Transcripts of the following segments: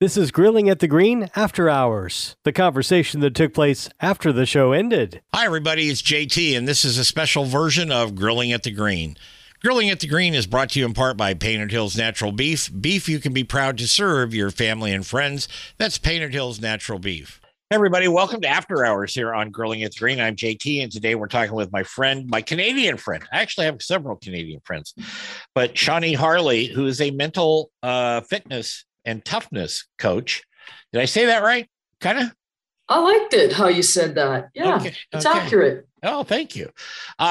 This is Grilling at the Green After Hours, the conversation that took place after the show ended. Hi, everybody. It's JT, and this is a special version of Grilling at the Green. Grilling at the Green is brought to you in part by Painted Hills Natural Beef. Beef you can be proud to serve your family and friends. That's Painted Hills Natural Beef. Hey everybody, welcome to After Hours here on Grilling at the Green. I'm JT, and today we're talking with my friend, my Canadian friend. I actually have several Canadian friends, but Shawnee Harley, who is a mental fitness and toughness coach. Did I say that right? Kind of? I liked it how you said that. Yeah, okay. It's okay. Accurate. Oh, thank you.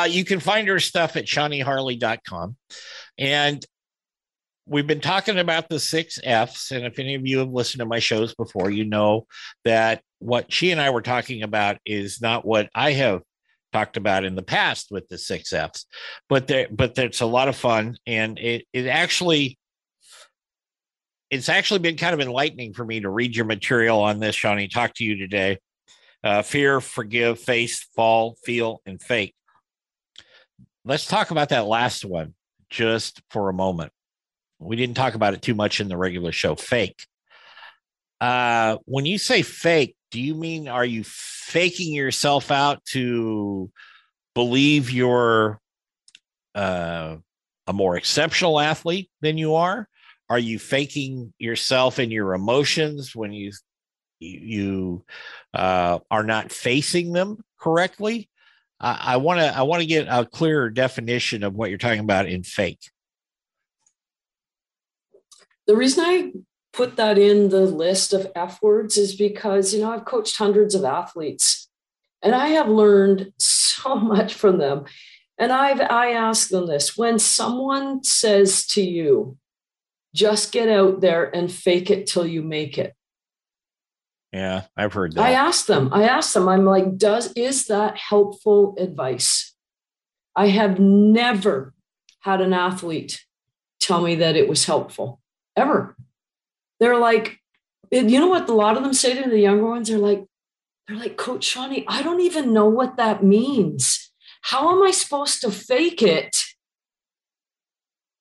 You can find her stuff at ShawneeHarley.com. And we've been talking about the 6 F's. And if any of you have listened to my shows before, you know that what she and I were talking about is not what I have talked about in the past with the 6 F's, but that's a lot of fun. And it's actually been kind of enlightening for me to read your material on this, Shawnee. Talk to you today. Fear, forgive, face, fall, feel, and fake. Let's talk about that last one just for a moment. We didn't talk about it too much in the regular show. Fake. When you say fake, do you mean, are you faking yourself out to believe you're a more exceptional athlete than you are? Are you faking yourself in your emotions when you are not facing them correctly? I want to get a clearer definition of what you're talking about in fake. The reason I put that in the list of F words is because, you know, I've coached hundreds of athletes and I have learned so much from them. And I ask them this: when someone says to you, just get out there and fake it till you make it. Yeah, I've heard that. I asked them, I'm like, is that helpful advice? I have never had an athlete tell me that it was helpful, ever. They're like, you know what a lot of them say to the younger ones? They're like, Coach Shawnee, I don't even know what that means. How am I supposed to fake it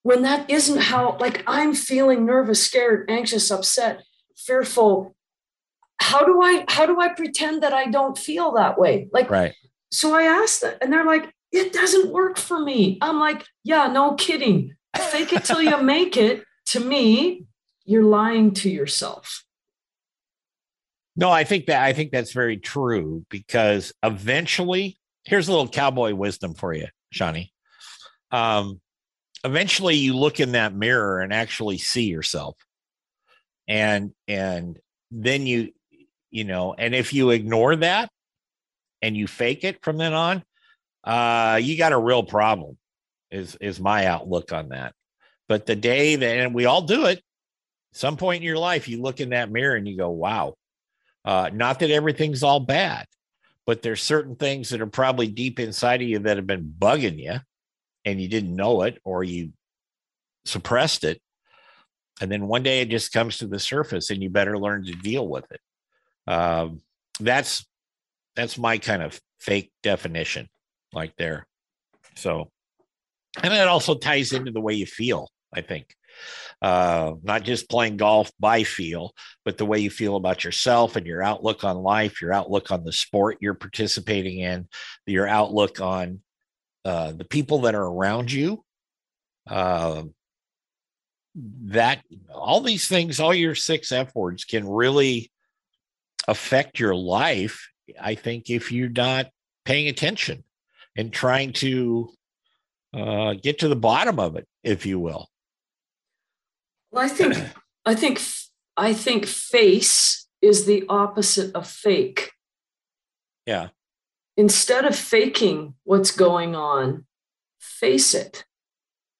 when that isn't how, like, I'm feeling nervous, scared, anxious, upset, fearful? How do I pretend that I don't feel that way? Like, right. So I asked them and they're like, it doesn't work for me. I'm like, yeah, no kidding. Fake it till you make it. To me, you're lying to yourself. No, I think that's very true, because eventually, here's a little cowboy wisdom for you, Shawnee. Eventually you look in that mirror and actually see yourself. And then you know, and if you ignore that and you fake it from then on, you got a real problem is my outlook on that. But the day that, and we all do it, some point in your life, you look in that mirror and you go, wow, not that everything's all bad, but there's certain things that are probably deep inside of you that have been bugging you and you didn't know it, or you suppressed it. And then one day it just comes to the surface and you better learn to deal with it. That's my kind of fake definition like there. So, and it also ties into the way you feel, I think, not just playing golf by feel, but the way you feel about yourself and your outlook on life, your outlook on the sport you're participating in, your outlook on the people that are around you, that all these things, all your 6 F words can really affect your life, I think, if you're not paying attention and trying to get to the bottom of it, if you will. Well, I think face is the opposite of fake. Yeah. Instead of faking what's going on, face it.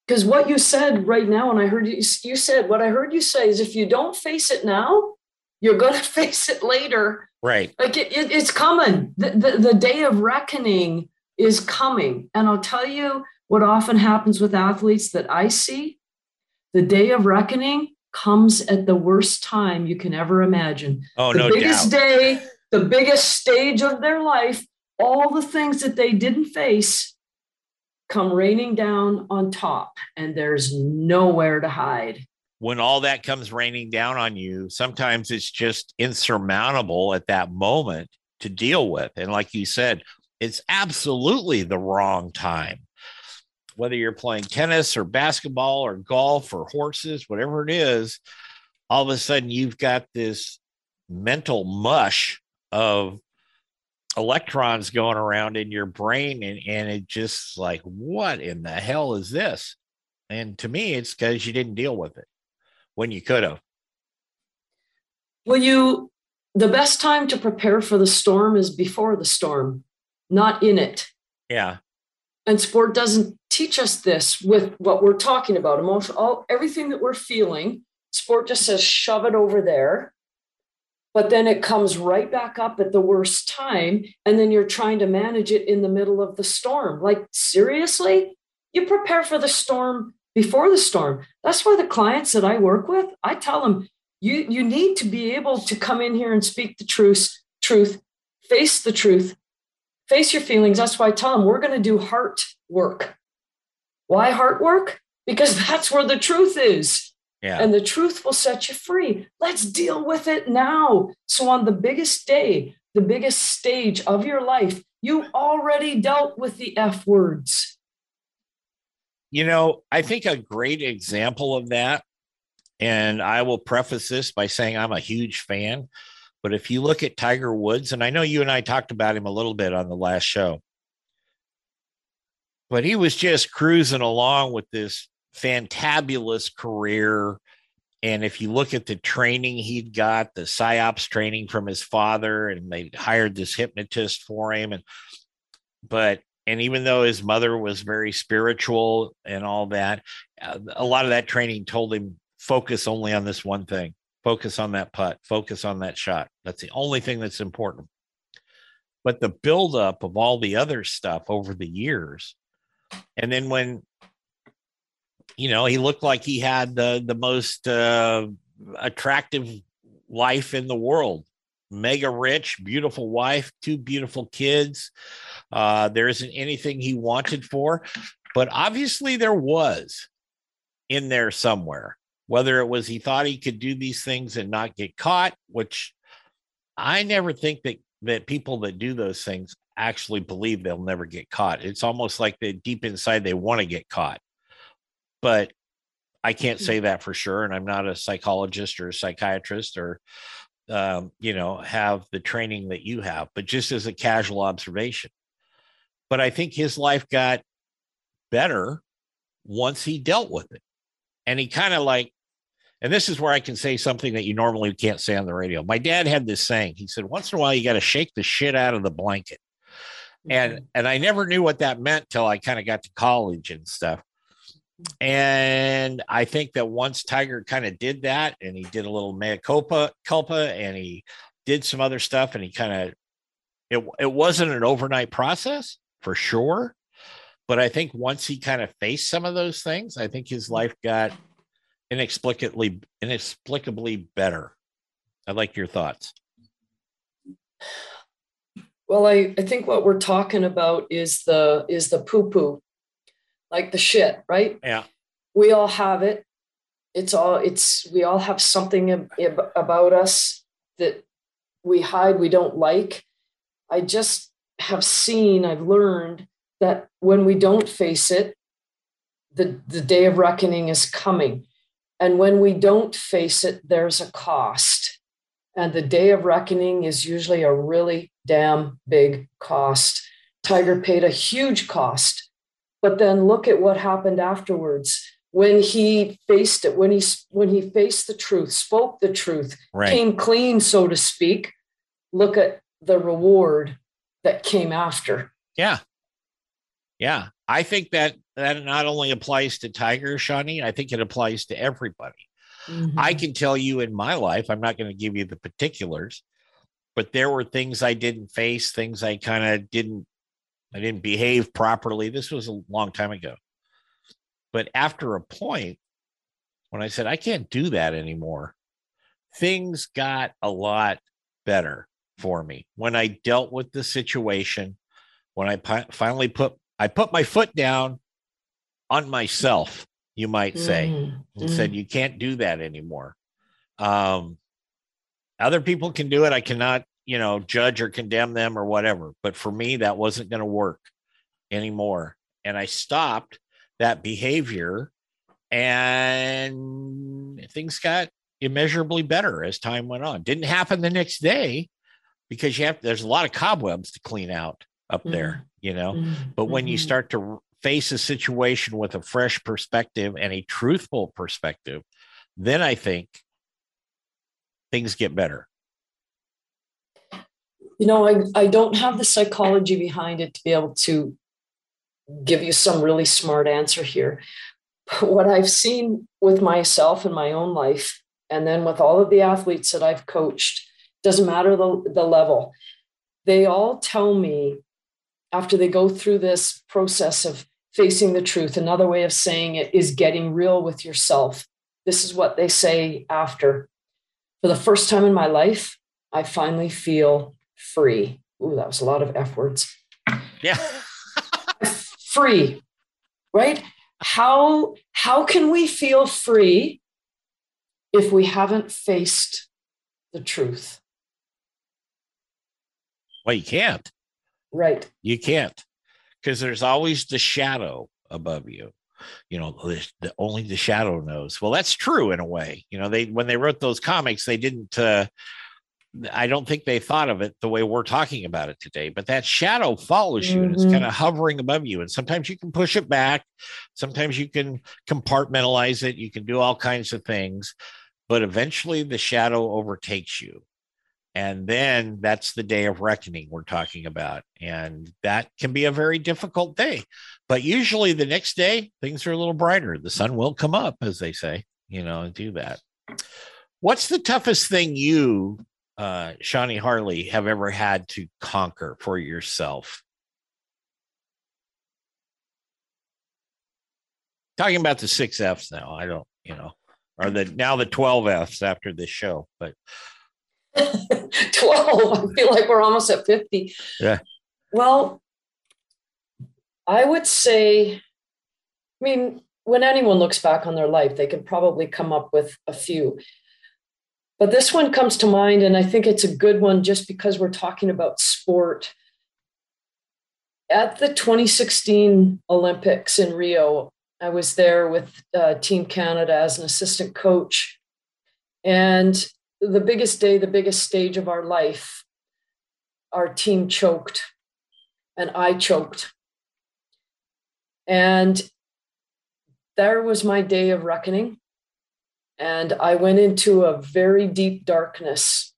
Because what you said right now, and I heard you said, what I heard you say is if you don't face it now, you're going to face it later. Right. Like it's coming. The day of reckoning is coming. And I'll tell you what often happens with athletes that I see. The day of reckoning comes at the worst time you can ever imagine. Oh, no doubt. The biggest day, the biggest stage of their life, all the things that they didn't face come raining down on top, and there's nowhere to hide. When all that comes raining down on you, sometimes it's just insurmountable at that moment to deal with. And like you said, it's absolutely the wrong time. Whether you're playing tennis or basketball or golf or horses, whatever it is, all of a sudden you've got this mental mush of electrons going around in your brain. And it just like, what in the hell is this? And to me, it's because you didn't deal with it when you could have. Well, the best time to prepare for the storm is before the storm, not in it. Yeah. And sport doesn't teach us this with what we're talking about. Emotion, everything that we're feeling, sport just says, shove it over there. But then it comes right back up at the worst time. And then you're trying to manage it in the middle of the storm. Like, seriously, you prepare for the storm before the storm. That's why the clients that I work with, I tell them, you need to be able to come in here and speak the truth, face the truth, face your feelings. That's why I tell them we're going to do heart work. Why heart work? Because that's where the truth is. Yeah. And the truth will set you free. Let's deal with it now. So on the biggest day, the biggest stage of your life, you already dealt with the F words. You know, I think a great example of that, and I will preface this by saying I'm a huge fan, but if you look at Tiger Woods, and I know you and I talked about him a little bit on the last show, but he was just cruising along with this fantabulous career. And if you look at the training he'd got, the PSYOPs training from his father, and they hired this hypnotist for him. And even though his mother was very spiritual and all that, a lot of that training told him, focus only on this one thing, focus on that putt, focus on that shot. That's the only thing that's important. But the buildup of all the other stuff over the years. And then when, he looked like he had the most attractive life in the world. Mega rich, beautiful wife, two beautiful kids. There isn't anything he wanted for, but obviously there was in there somewhere, whether it was he thought he could do these things and not get caught, which I never think that people that do those things actually believe they'll never get caught. It's almost like they deep inside, they want to get caught, but I can't say that for sure. And I'm not a psychologist or a psychiatrist or have the training that you have, but just as a casual observation. But I think his life got better once he dealt with it. And he kind of like, and this is where I can say something that you normally can't say on the radio. My dad had this saying, he said, once in a while, you got to shake the shit out of the blanket. And I never knew what that meant till I kind of got to college and stuff. And I think that once Tiger kind of did that, and he did a little mea culpa, and he did some other stuff, and he kind of, it wasn't an overnight process for sure. But I think once he kind of faced some of those things, I think his life got inexplicably better. I'd like your thoughts. Well, I think what we're talking about is the poo-poo. Like the shit, right? Yeah. We all have it. We all have something about us that we hide, we don't like. I just have seen, I've learned that when we don't face it, the day of reckoning is coming. And when we don't face it, there's a cost. And the day of reckoning is usually a really damn big cost. Tiger paid a huge cost. But then look at what happened afterwards when he faced it, when he faced the truth, spoke the truth, right, came clean, so to speak. Look at the reward that came after. Yeah. Yeah. I think that that not only applies to tigers, Shawnee, I think it applies to everybody. Mm-hmm. I can tell you in my life, I'm not going to give you the particulars, but there were things I didn't face, things I kind of didn't, I didn't behave properly. This was a long time ago. But after a point, when I said, I can't do that anymore, things got a lot better for me. When I dealt with the situation, when I finally put my foot down on myself, you might say, and said, you can't do that anymore. Other people can do it. I cannot, you know, judge or condemn them or whatever. But for me, that wasn't going to work anymore. And I stopped that behavior, and things got immeasurably better as time went on. Didn't happen the next day, because you have, there's a lot of cobwebs to clean out up there, you know, but when you start to face a situation with a fresh perspective and a truthful perspective, then I think things get better. You know, I don't have the psychology behind it to be able to give you some really smart answer here. But what I've seen with myself in my own life, and then with all of the athletes that I've coached, doesn't matter the level, they all tell me after they go through this process of facing the truth, another way of saying it is getting real with yourself. This is what they say after. For the first time in my life, I finally feel free. Ooh, that was a lot of F words. Yeah. Free, right? How can we feel free if we haven't faced the truth? Well, you can't. Right. You can't, because there's always the shadow above you. You know, only the shadow knows. Well, that's true in a way. You know, they, when they wrote those comics, they didn't, I don't think they thought of it the way we're talking about it today, but that shadow follows you and it's kind of hovering above you. And sometimes you can push it back. Sometimes you can compartmentalize it. You can do all kinds of things, but eventually the shadow overtakes you. And then that's the day of reckoning we're talking about. And that can be a very difficult day, but usually the next day things are a little brighter. The sun will come up, as they say, you know, and do that. What's the toughest thing you, Shawnee Harley, have ever had to conquer for yourself? Talking about the 6 F's now, I don't, you know, or the, now the 12 F's after this show, but 12, I feel like we're almost at 50. Yeah. Well, I would say, I mean, when anyone looks back on their life, they can probably come up with a few. But this one comes to mind, and I think it's a good one just because we're talking about sport. At the 2016 Olympics in Rio, I was there with Team Canada as an assistant coach. And the biggest day, the biggest stage of our life, our team choked, and I choked. And there was my day of reckoning. And I went into a very deep darkness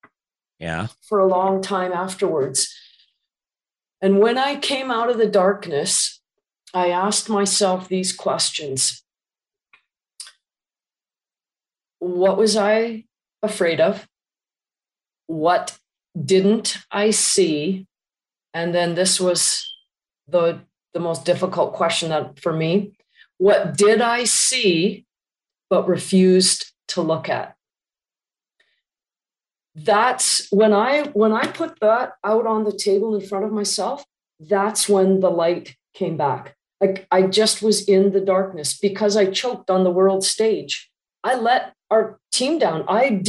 for a long time afterwards. And when I came out of the darkness, I asked myself these questions. What was I afraid of? What didn't I see? And then this was the most difficult question that, for me. What did I see but refused to look at? That's when I put that out on the table in front of myself, that's when the light came back. Like, I just was in the darkness because I choked on the world stage. I let our team down. I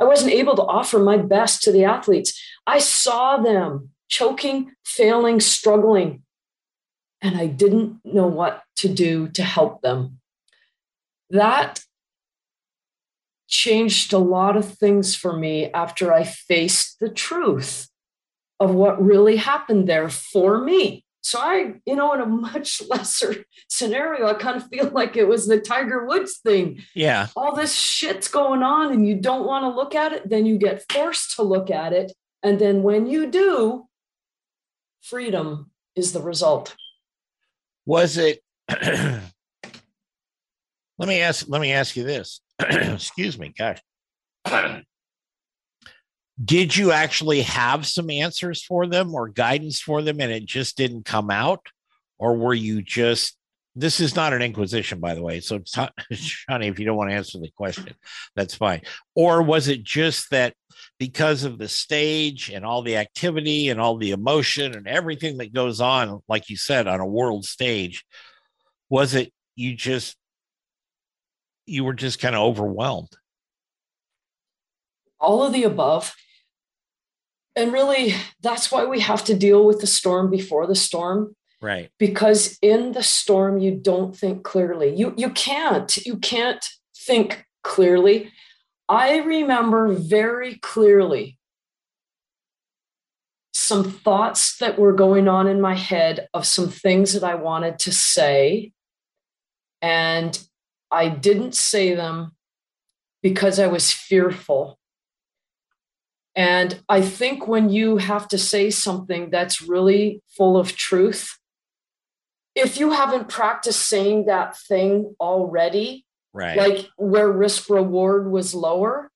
wasn't able to offer my best to the athletes. I saw them choking, failing, struggling, and I didn't know what to do to help them. That changed a lot of things for me after I faced the truth of what really happened there for me. So I, you know, in a much lesser scenario, I kind of feel like it was the Tiger Woods thing. Yeah. All this shit's going on and you don't want to look at it. Then you get forced to look at it. And then when you do, freedom is the result. Was it, let me ask you this, excuse me, gosh. Did you actually have some answers for them or guidance for them and it just didn't come out? Or were you just, this is not an inquisition, by the way. So, Shawnee, if you don't want to answer the question, that's fine. Or was it just that because of the stage and all the activity and all the emotion and everything that goes on, like you said, on a world stage, was it you were just kind of overwhelmed? All of the above. And really, that's why we have to deal with the storm before the storm. Right. Because in the storm, you don't think clearly. You can't think clearly. I remember very clearly some thoughts that were going on in my head of some things that I wanted to say. And I didn't say them because I was fearful. And I think when you have to say something that's really full of truth, if you haven't practiced saying that thing already, right, like where risk reward was lower,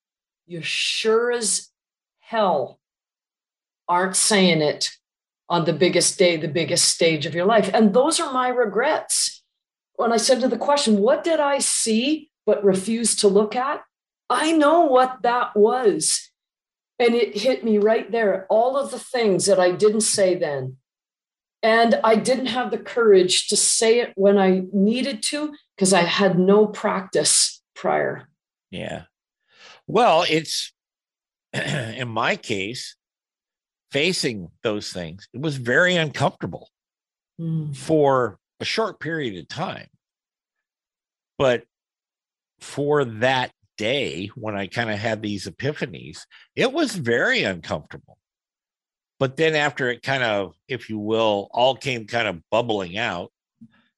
you sure as hell aren't saying it on the biggest day, the biggest stage of your life. And those are my regrets. When I said to the question, what did I see but refuse to look at? I know what that was. And it hit me right there. All of the things that I didn't say then. And I didn't have the courage to say it when I needed to, because I had no practice prior. Yeah. Well, it's, in my case, facing those things, it was very uncomfortable for a short period of time. But for that day when I kind of had these epiphanies, it was very uncomfortable. But then after it kind of, if you will, all came kind of bubbling out,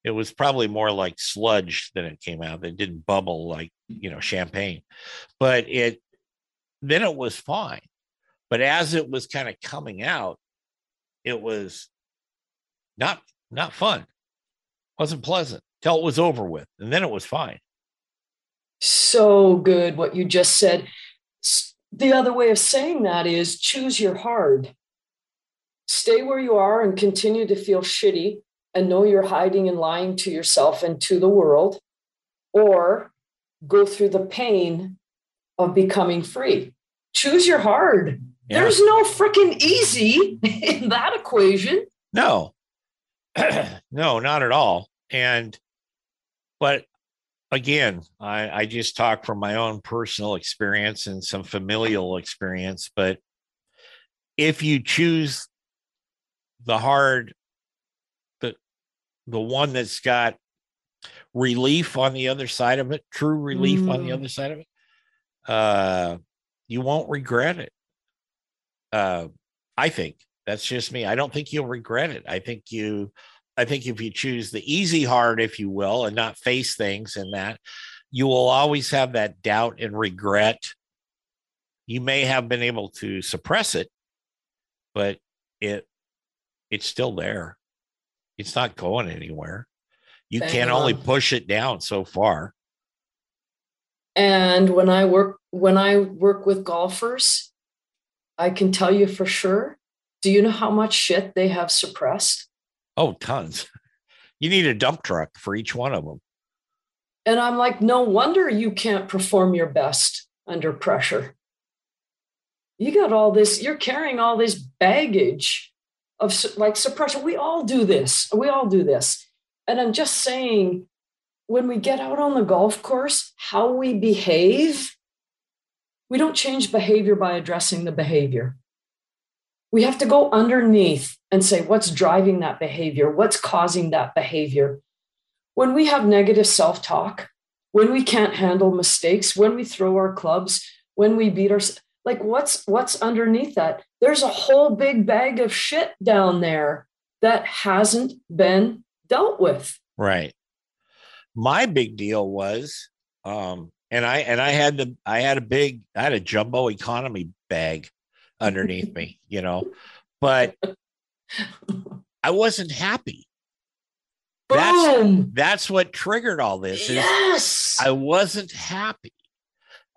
it was probably more like sludge than it came out. It didn't bubble like, you know, champagne, but then it was fine. But as it was kind of coming out, it was not fun. Wasn't pleasant till it was over with. And then it was fine. So good what you just said. The other way of saying that is choose your hard. Stay where you are and continue to feel shitty and know you're hiding and lying to yourself and to the world, or go through the pain of becoming free. Choose your hard. Yeah. There's no freaking easy in that equation. No, no, not at all. But again, I just talk from my own personal experience and some familial experience, but if you choose the hard, the one that's got relief on the other side of it, true relief on the other side of it, you won't regret it. I think that's just me. I don't think you'll regret it. I think if you choose the easy hard, if you will, and not face things in that, you will always have that doubt and regret. You may have been able to suppress it, but it's still there. It's not going anywhere. You can only push it down so far. And when I work with golfers, I can tell you for sure. Do you know how much shit they have suppressed? Oh, tons. You need a dump truck for each one of them. And I'm like, no wonder you can't perform your best under pressure. You got all this, you're carrying all this baggage of like suppression. We all do this. And I'm just saying, when we get out on the golf course, how we behave, we don't change behavior by addressing the behavior. We have to go underneath and say, what's driving that behavior? What's causing that behavior? When we have negative self-talk, when we can't handle mistakes, when we throw our clubs, when we beat ourselves, like what's underneath that? There's a whole big bag of shit down there that hasn't been dealt with. Right. My big deal was, I had a jumbo economy bag underneath me, you know, but I wasn't happy. Boom. That's what triggered all this. Yes. I wasn't happy.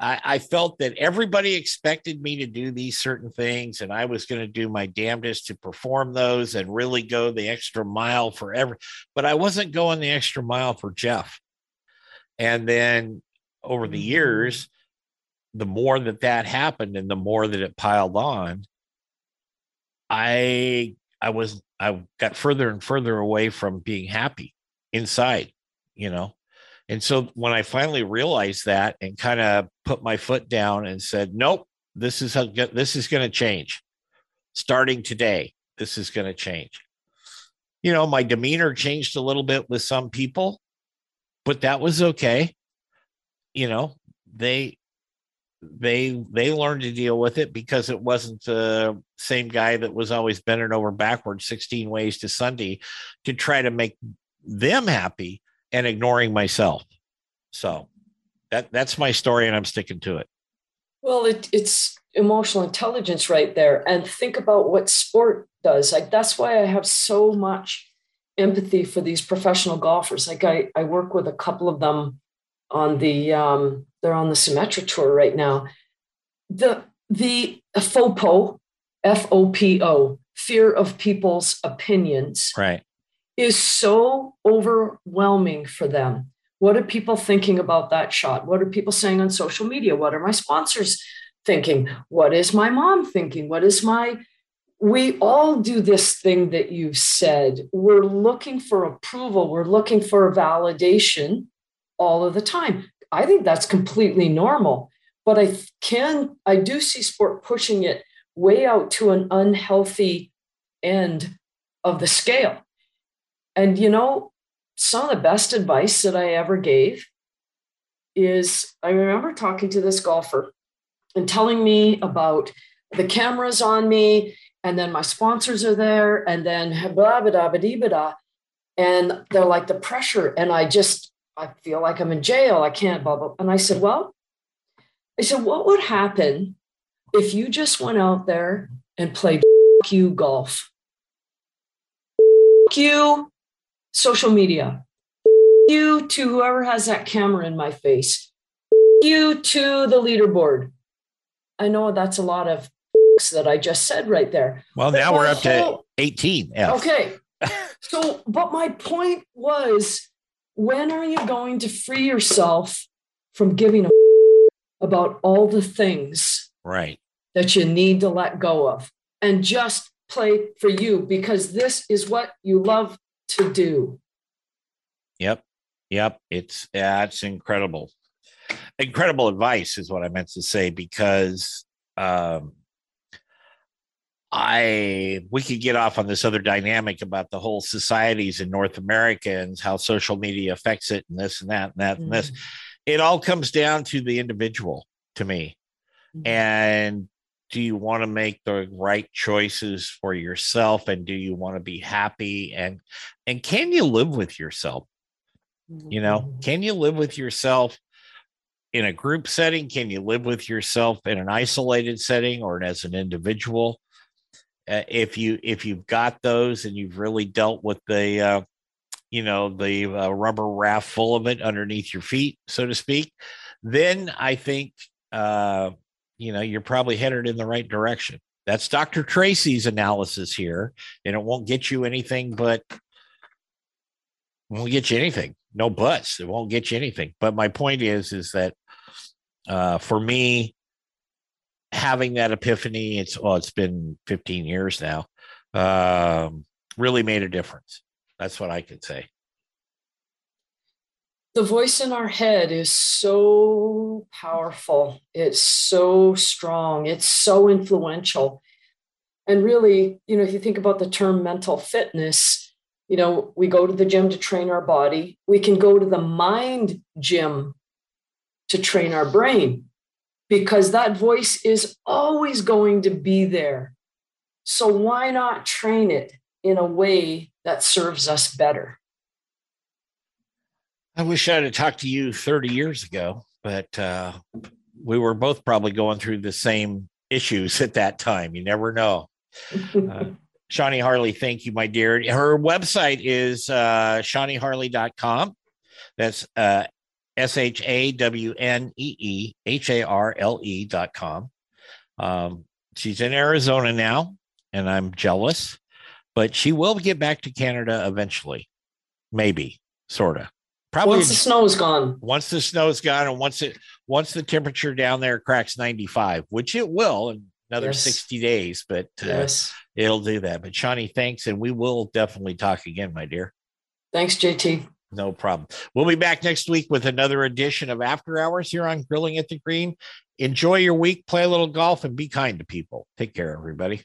I felt that everybody expected me to do these certain things, and I was going to do my damnedest to perform those and really go the extra mile for every, but I wasn't going the extra mile for Jeff. And then over the years, the more that that happened and the more that it piled on, I got further and further away from being happy inside, you know. And so when I finally realized that and kind of put my foot down and said, nope, this is going to change. Starting today, this is going to change. You know, my demeanor changed a little bit with some people, but that was okay. You know, they learned to deal with it because it wasn't the same guy that was always bending over backwards 16 ways to Sunday to try to make them happy and ignoring myself. So that's my story, and I'm sticking to it. Well, it's emotional intelligence right there. And think about what sport does. Like, that's why I have so much empathy for these professional golfers. Like I work with a couple of them on the, they're on the Symmetra tour right now. The FOPO, F-O-P-O, fear of people's opinions. Right. Is so overwhelming for them. What are people thinking about that shot? What are people saying on social media? What are my sponsors thinking? What is my mom thinking? What is my, we all do this thing that you've said. We're looking for approval. We're looking for validation all of the time. I think that's completely normal, but I do see sport pushing it way out to an unhealthy end of the scale. And, you know, some of the best advice that I ever gave is, I remember talking to this golfer and telling me about the cameras on me, and then my sponsors are there, and then blah, blah, blah, blah, blah, blah. And they're like, the pressure. And I feel like I'm in jail. I can't, blah, blah. And I said, what would happen if you just went out there and played you golf? You social media, you to whoever has that camera in my face, you to the leaderboard. I know that's a lot of that I just said right there. Well, now we're up to 18. Yeah. Okay. So, but my point was, when are you going to free yourself from giving a about all the things right that you need to let go of and just play for you, because this is what you love to do. Yep. It's incredible. Incredible advice is what I meant to say, because we could get off on this other dynamic about the whole societies in North America and how social media affects it and this and that and that and this. It all comes down to the individual to me. Mm-hmm. And do you want to make the right choices for yourself? And do you want to be happy? And can you live with yourself? You know, can you live with yourself in a group setting? Can you live with yourself in an isolated setting or as an individual? If you've got those and you've really dealt with the, rubber raft full of it underneath your feet, so to speak, then I think, you're probably headed in the right direction. That's Dr. Tracy's analysis here, and it won't get you anything, No buts. It won't get you anything. But my point is that for me, having that epiphany, it's been 15 years now, really made a difference. That's what I could say. The voice in our head is so powerful. It's so strong. It's so influential. And really, you know, if you think about the term mental fitness, you know, we go to the gym to train our body. We can go to the mind gym to train our brain, because that voice is always going to be there. So why not train it in a way that serves us better? I wish I had talked to you 30 years ago, but we were both probably going through the same issues at that time. You never know. Shawnee Harley, thank you, my dear. Her website is ShawneeHarley.com. That's ShawneeHarley.com. She's in Arizona now, and I'm jealous, but she will get back to Canada eventually. Maybe, sort of. Probably once the snow is gone. Once the snow is gone, and once the temperature down there cracks 95, which it will in another 60 days, but it'll do that. But Shawnee, thanks, and we will definitely talk again, my dear. Thanks, JT. No problem. We'll be back next week with another edition of After Hours here on Grilling at the Green. Enjoy your week, play a little golf, and be kind to people. Take care, everybody.